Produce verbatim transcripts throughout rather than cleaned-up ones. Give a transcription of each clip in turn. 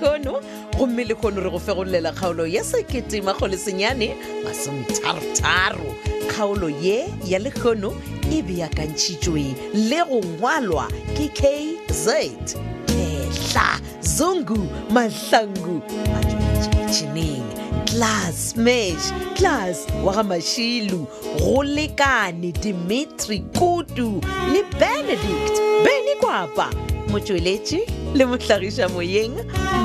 khono go mmele khono re go fegolela kgaolo ya sekete magole senyane masong tsartsaro kgaolo ye ya le khono e bia ka ntshitjwe le go ngwalwa ke K Z Kehla Zungu Mahlangu Majotshining Class Mesh, Class Waramashilu, Rolekani, Dimitri Kudu, le Benedict Benny Kwapa, Mochuelechi, le Mutlarisha Moyeng,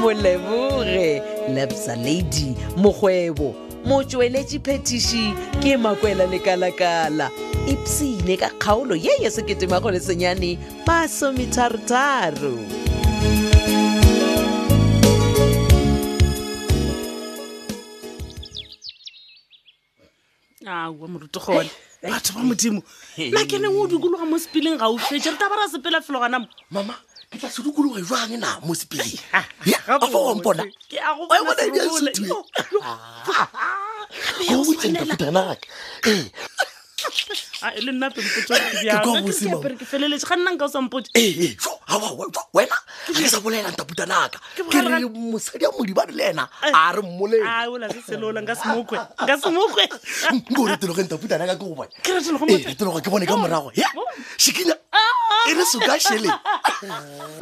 Molevure, Lebsa Lady, Mohuevo, Mochuelechi Petishi, Kemakwela Nekalakala, Ipsi Neka Kaulo, Yea Sekitimakole Senyani, Paso Mitartaru. Ah, I'm not sure. But I'm not sure. I can't do I'm not spilling out. Mama, if I should go around and I'm spilling. Yeah, I'm not sure. I want to get to you. Oh, we can get to the hey. I don't know. I don't know. I don't know. Hey, wena ke sa bolela ntaputanaka ke re mosadi a modi ba dilena a re mmoleng a ola se selola nga smokwe nga smokwe ngore tlo go ntaputanaka ke go bona ke re tlo go motse tlo go ke bone ka morago ya shikina ere so ga shele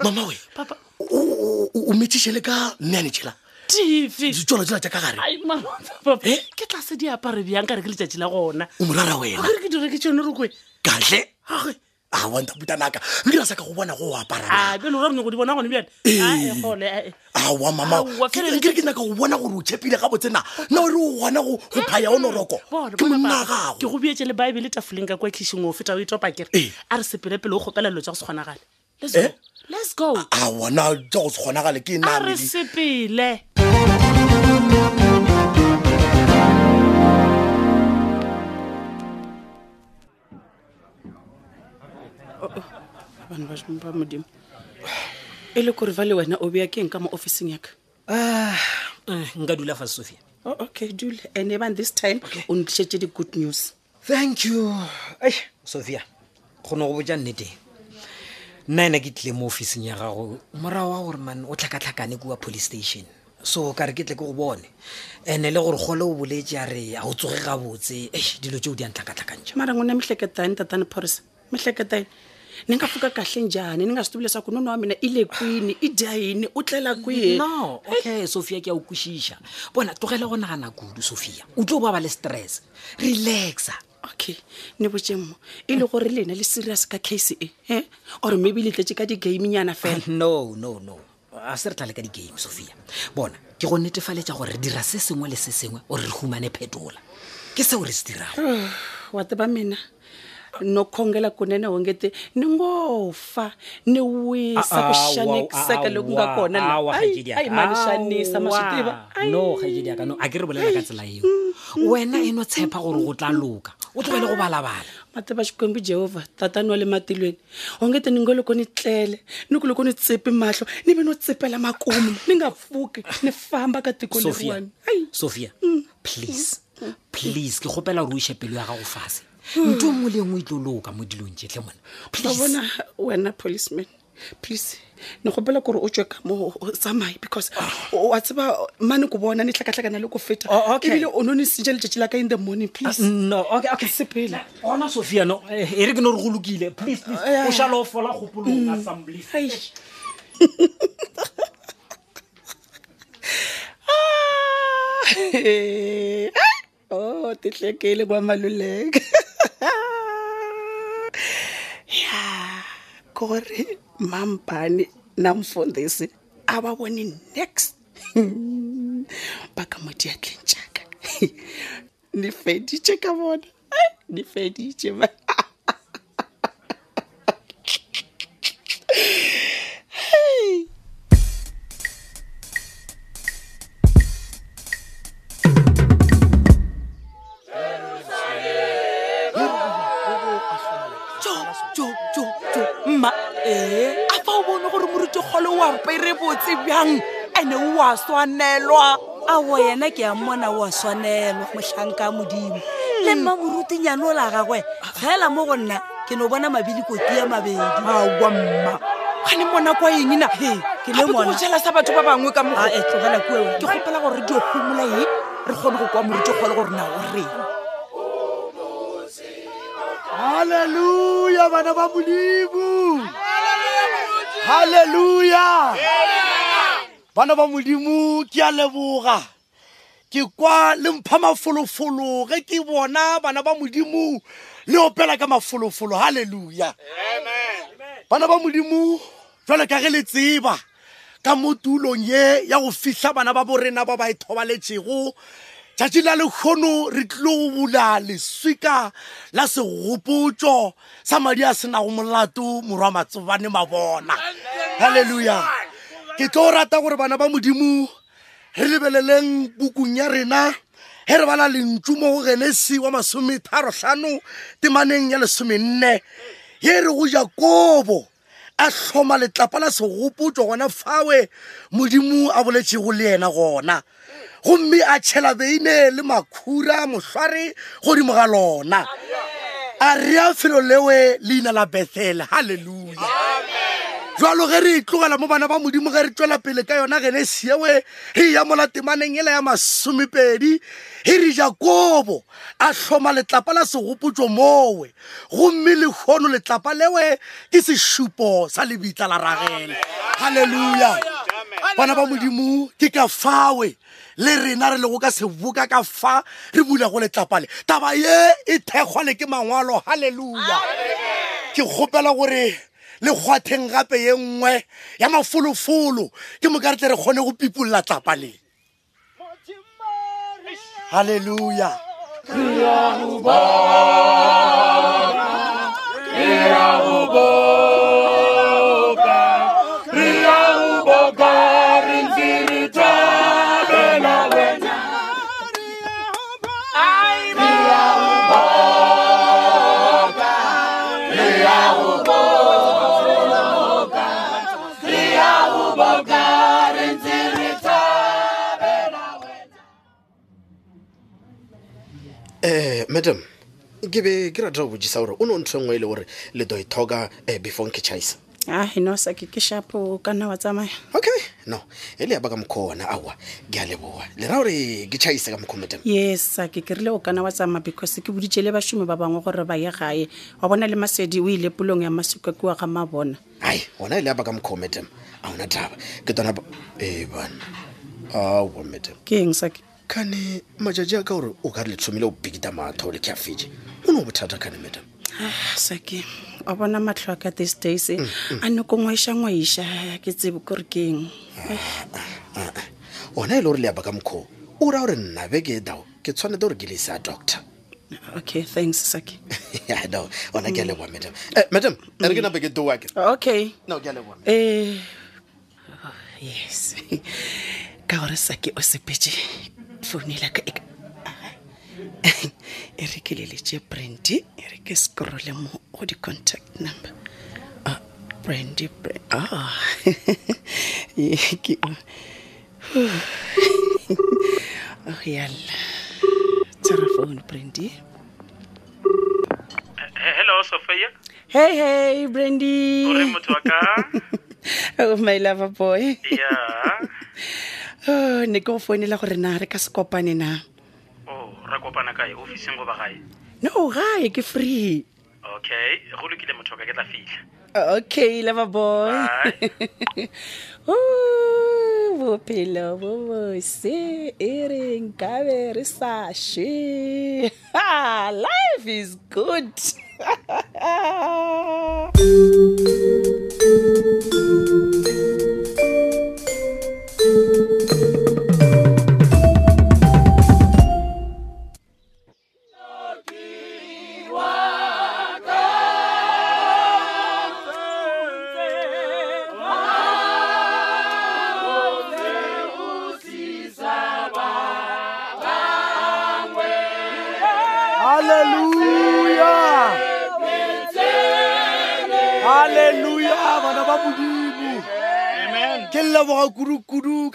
mama we papa o metishele ka manager T V tshola tshola tsa ka gare ai mama papa ke tla se di apare bya ka re ke letsa tshila gona o morara wena re ke dire ke tshone re kwe kahle ha I want to put an acre. We don't like a one who are para. I don't know what you want to be. I want mamma. What can I get like a one who chip in a cabotana? No, one who pay on a rock. You will be a telebible little fling a quick kissing of it. I will top a kid. I'll sip a pillow hotel just Honaral. Let's go. Let's go. I want now just Honaral again. I'll recipe. Bana ba jumpa modimo ele gore vale wena o bea keng ka mo officing yaka ah nga dula fa Sophia. Oh okay dule and even this time on share the good news. Thank you ay Sophia khona go boja nnete nna ene ke tle mo officing ya gago mora wa gore man o tlhakatlhakane kwa police station so ka re ke tle go bone ene le gore gole o boletse ya re a o tsoge ga botse eh dilo tse o di ntlhakatlhakantse mara ngone mihleketane tatane police mihleketane Ninga fuka kahle njani ninga stubile sa kuno no mina ile kwini idayini utlela kwi no okay Sophia ke a ukushisha bona togela gona gana kudu Sophia u tlo ba ba le stress relaxa okay ne botjemo ile gore lena le serious ka case e eh or maybe le tletse ka di game nyana fela no no no a sertla le ka di game Sophia bona ke go netefaletsa gore dira se sengwe le se sengwe o re humane phetola ke se o re se dirago wa teba mina no khongela kunene wongete ningofa ne wisa ku xanikiseka loku nga kona la ai mani xanisa mashitiva no khajidi aka no akere bolela ka tsela yeo wena eno tshepa gore go tla loka o tlogele go balabala mateba xikwembu Jehova tatano le matilweni wongete ningolo koni tlele nikuloko ni tsepi mahlo ni beno tsepela makumu ninga pfuki ni famba ka tiko leruani ai Sophia please please ke khopela ru ishepelo ya ga go fase nto mo le ngwe tloloka mo dilonje tle mona ba bona wena policeman please ne go bela gore o tshweka mo tsamai because wa tsaba mane go bona ne tlhakatlhakana le go feta e bile o none se jele tshela ka in the morning please no okay okay sepela ona Sophia no e re ke no re go lukile please please o shalo fola go polong assembly oh titlekele kwa maluleka ya gore mampane namfondisi ababoni next bakamotia kenchaka ni fedi cheka bona ni fedi chema ene wa swanelwa a wo yena ke a mona wa swanelwa mohlanka modimo le mamurutinyano la gagwe fela mo gonna ke no bona mabili kotia mabedi a wa mma ga ne mona kwa yengina he ke le mona ke tshela sa batho ba bangwe ka mo a e tlogela kuwe ke gopela gore di o khumula e re gone go kwa moriti go le gore na o re haleluya bana ba mudimu haleluya bana ba mudimu ke a leboga ke kwa le mpha mafolofolo ge ke bona bana ba mudimu le opela ka mafolofolo haleluya amen bana ba mudimu jalo ka ge le tseba ka motulong ye ya go fihla bana ba borena ba ba ithobaletsego tjatji la le khono ri tlo bula le swika la se gopotso sa madi a sena go molato morwa matsobane mabona haleluya ke tlo rata gore bana ba modimo re lebeleleng bukunya rena he re bala lentsumo go genesi wa masumi tharo hlano timaneng ya le sumenne ye re go Jakobo a hloma letlapa la segopotso gona fawe modimo a boletse go le yena gona gomme a tshela beine le makhura mohlware go di mogalona a re a felo lewe leina la Bethel haleluya jalo ge re itlogela mo bana ba modimo ge re tswela pele ka yona gene sewe hi ya mola temaneng ele ya masumipedi hi ri Jakobo a hloma letlapa la segopotso mowe gomme le khono letlapa lewe ke seshupo sa lebitla la ragela haleluya bana ba modimo ke ka fawe le rena re le go ka seboka ka fa re bula go letlapale taba ye e thegwale ke mangwalo haleluya ke gopela gore le khwatheng gape ye nngwe ya mafolofolo ke mo ka re tle re gone go pipulla tlapale haleluya Madam, give a gradual which is our own way or Lido Toga before Kichais. Ah, he knows a Kishapo Kanawatama. Okay, no, Elia Bagamco and our Galebo. Lerori Gichais Gamcometum. Yes, I Kirlo Kanawatama because the Kibuchi Lebashum Babam or Bayakai. I want to massage the wheel, Pulong and Masukakua Kamabon. Aye, when I Labagam cometum, I want to have good on a one. Ah, one meter. King Saki. Kani majaja gauru ukarle tsumile bigida matho le kafiji uno botata kana madam ah saki abona matlo ka these days ano kongwaisha ngwaisha ke tsibu korkeng ah ona ile re le ba ka mkho ura ore nna beke dawo ke tsone do re gilisa doctor okay thanks saki yeah no ona gele wa madam eh madam ere ke na beke do wake okay no gele wa eh yes ka ore saki o sepeche Funila Cake Eric Lilly Brandy, Eric Scrollemo, or the contact number. Ah, Brandy, ah, oh, yeah, telephone, Brandy. Hello, Sophia. Hey, hey, Brandy. Oh, my lover boy. Yeah. Oh, Nico Fonilla Renare Cascopanina. Oh, Racopanaka, office in Gobarai. No, I get free. Okay, Rulikilimotoka get a fee. Okay, lover boy. Oh, pillow, see, eating, cover, sashi. Ah, life is good.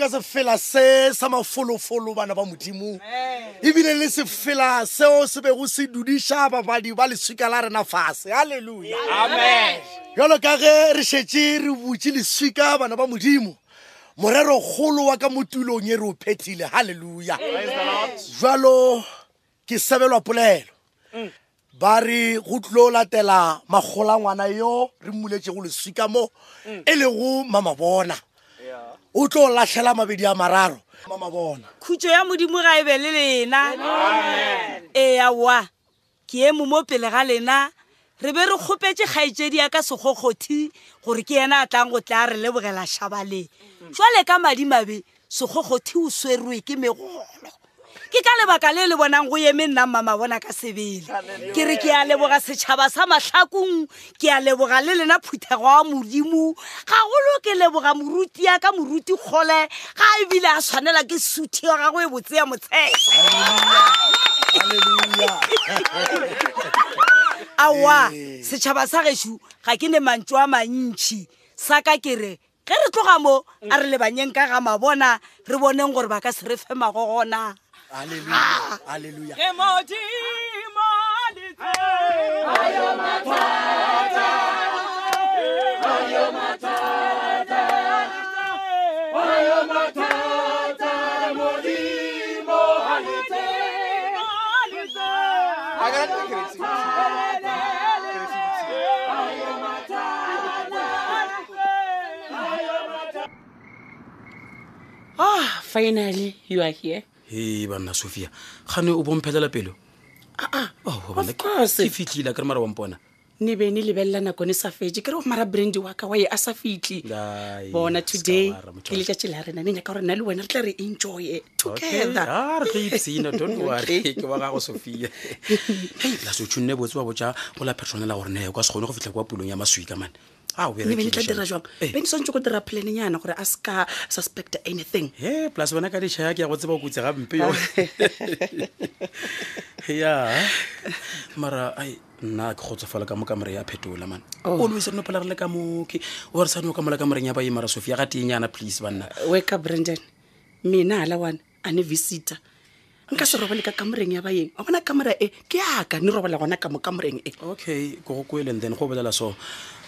Se fela se sa mafolofolo bana ba modimo e bile le se fela se o se be go se dudisha ba ba di ba le swika la rena fase haleluya amen yo lo ka ge re shetse re butse le swika bana ba modimo Morero kholo wa ka motulong e re o phetile. Hallelujah. Jalo Kisevelo Pole. Bari go tlo latela magola ngwana yo re mmuletse go le swika mo ele go mama bona. O tlo lahlela mabedi a mararo mama bona. Khutjo ya modimo ga e be le lena. Amen. E ya wa ke emo mo pele ga lena. Re be re khopetse kgaitsedi ya ka segogothi gore ke yena a tlang go tla re lebogela shabale. Jwale ka madi mabe segogothi o swerwe ke megolo. Ke ka lebaka le le bonang go yeme nna mama bona ka sebele. Ke re ke a leboga setšhaba sa Mahlakung, ke a leboga le lena phuthego a modimo. Ga go loke leboga moruti ya ka moruti kgole ga e bile a tshwanela ke suthi ya gagwe e botse ya motshela. Awa setšhaba sa gešo ga ke ne mantšo a mantšhi saka ke re ge re tloga mo a re lebanyeng ka ga mabona re boneng gore ba ka se re fe mago gona. Haleluya, haleluya. Ke modimo le ayo mathata, ayo mathata, ayo mathata, modimo a le teng. Ah, finally you are here. Hey, banna Sophia. Khane o bomphelela pelo. Ah ah. Oh, of course. Ke fitila ka mara wa mpona. Ne be ne lebella nako ne sa fetse. Ke re o mara Brandy wa ka wa e asa fitli. Bona today ke le tshela rena ne ka rena le wena re tla re enjoy together. Ah, re tla ipsina, don't worry. Ke wa ga go Sophia. Hey, la so tshune botse wa botsa go la personal la rena ka se gone go fitla kwa pulong ya maswika man. Ah, we are ready. Ben sonjo go dira plan nyana gore a ska suspect anything. Hey, plus bona ka di chaya ke go tseba go tsega mpe yo. Yeah. Mara ai na go tsofala ka mo kamera ya phetola man. Always no pala re ka mo ke o re sa no ka mola kamera nya ba e Mara Sophia ga tinyana please bana. Wake up Brandon. Mina ala one ane visitor. Nka se robale ka kamereng ya baeng a bona kamera e ke aka ne robala gona ka mo kamereng e. Okay go go kwele and then go bolela so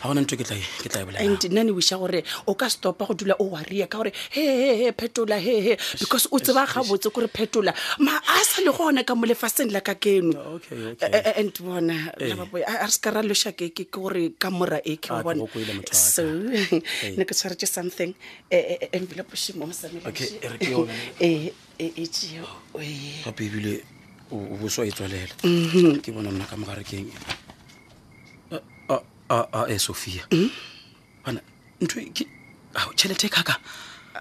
ha bona ntwe ke tla ke tla bolela and nna ne wisha gore o ka stopa go dula o warrior ka gore he he phetola he he because o tseba ga botse gore phetola ma a sa le gona ka mo lefaseng la ka keno. Okay okay and bona la bapo a re skara lo shake ke gore kamera e ke bona so ne ke tsara something e envelope shimo mo sa ne. Okay Eric yo eh e e tshio o e ka bibile o bo so etswalela ke bona nna ka mogare keng a a a e Sophia bana ntwe ke a chelete kaka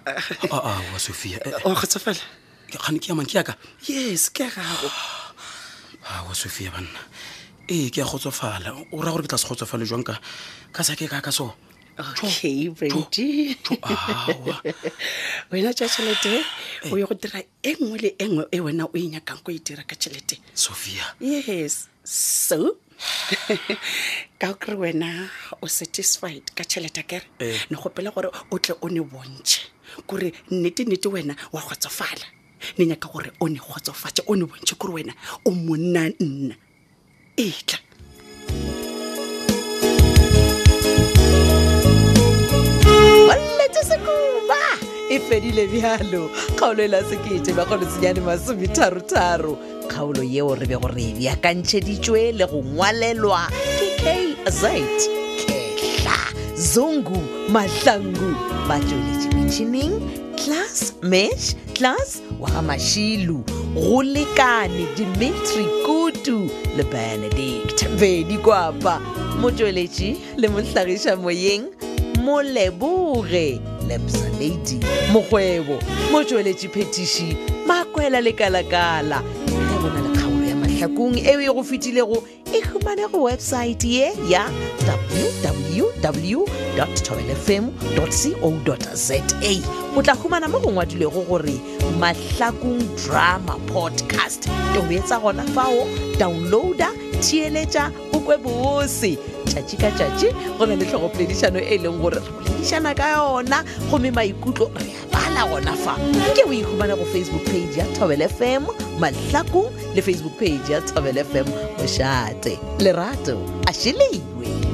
a a wa Sophia o khatsafela ke khane ke ya man ke yaka yes ke ga go a wa Sophia bana e ke a khotsofala o ra gore ke tla se khotsofale jwang ka ka sa ke kaka so. Okay, Brandy. Wena tshachelete o yo go dira engwe le engwe e wena o inya ka go itira ka tshilete. Sophia. Yes. So ka kre wena o satisfied ka tshilete ka re ne gopela gore o tle o ne bontse gore nnete nnete wena wa go tsofala. Ne nya ka gore o ne go tsofatse o ne bontse gore wena o monna nna. Etla e fedile bjalo kgaolo e la sekete makgolosenyane masometharotaro kgaolo yeo re be gore e bjakantšheditšwe le go ngwalelwa ke K Z Ketla Zungu Mahlangu ba tsweletše metšhineng Class Mesh Class wa ga Mashilu go lekane Dimitri Kudu le Benedict Benny kwapa motsweletše le mohlagiša moyeng Molebore lebza lady mogwebo motsweletše petition makwela le kalakala le bona le kgaolo ya Mahlakung e e go fitilego e khumane go website ye ya w w w dot tavel f m dot co dot z a o tla khumana mo go ngwadilego gore Mahlakung drama podcast tobetsa gona fao downloader tsheletša o kwebose tšatši ka tšatši go na le tlhogopoledišano e leng gore re boledišana ka yona gomme maikutlo re a bala gona fa ke o ikhumana go Facebook page ya Tavel F M Mahlakung le Facebook page ya Tavel F M Moshate lerato a šileiwe.